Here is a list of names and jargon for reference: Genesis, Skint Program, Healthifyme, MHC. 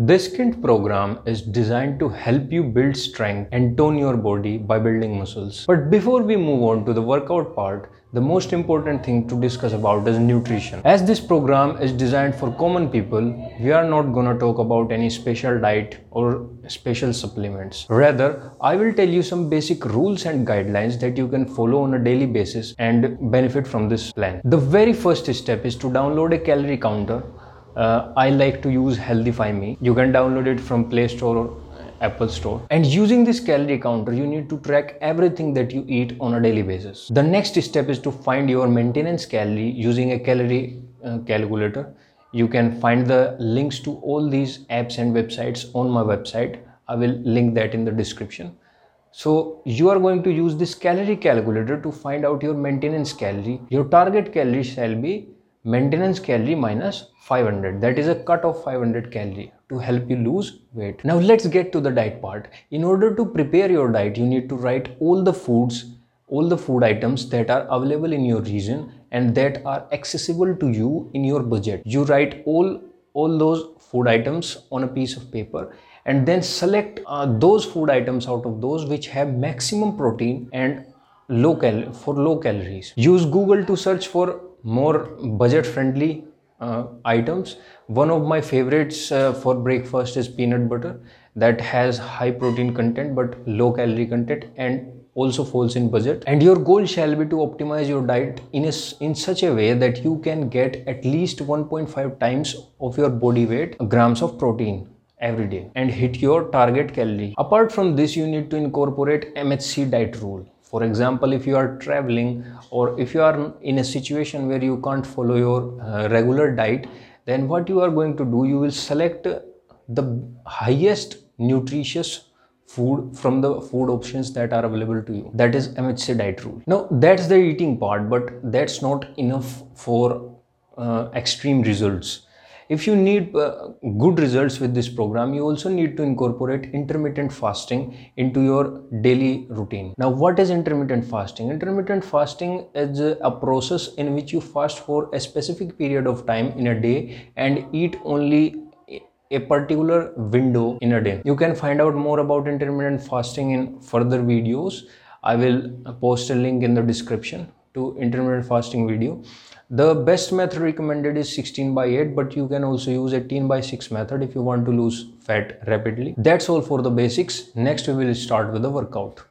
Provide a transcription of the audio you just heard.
This Skint program is designed to help you build strength and tone your body by building muscles. But before we move on to the workout part, the most important thing to discuss about is nutrition. As this program is designed for common people, we are not gonna talk about any special diet or special supplements. Rather, I will tell you some basic rules and guidelines that you can follow on a daily basis and benefit from this plan. The very first step is to download a calorie counter. I like to use Healthifyme. You can download it from Play Store or Apple Store. And using this calorie counter, you need to track everything that you eat on a daily basis. The next step is to find your maintenance calorie using a calorie calculator. You can find the links to all these apps and websites on my website. I will link that in the description. So you are going to use this calorie calculator to find out your maintenance calorie. Your target calorie shall be maintenance calorie minus 500, that is a cut of 500 calorie to help you lose weight. Now let's get to the diet part. In order to prepare your diet, you need to write all the food items that are available in your region and that are accessible to you in your budget. You write all those food items on a piece of paper and then select those food items out of those which have maximum protein and low calories. Use Google to search for more budget friendly items. One of my favorites for breakfast is peanut butter, that has high protein content but low calorie content and also falls in budget. And your goal shall be to optimize your diet in such a way that you can get at least 1.5 times of your body weight grams of protein every day and hit your target calorie. Apart from this, you need to incorporate MHC diet rule. For example, if you are traveling or if you are in a situation where you can't follow your regular diet, then what you are going to do, you will select the highest nutritious food from the food options that are available to you. That is MHC diet rule. Now that's the eating part, but that's not enough for extreme results. If you need good results with this program, you also need to incorporate intermittent fasting into your daily routine. Now, what is intermittent fasting? Intermittent fasting is a process in which you fast for a specific period of time in a day and eat only a particular window in a day. You can find out more about intermittent fasting in further videos. I will post a link in the description to intermittent fasting video. The best method recommended is 16:8, but you can also use 18:6 method if you want to lose fat rapidly. That's all for the basics. Next we will start with the workout.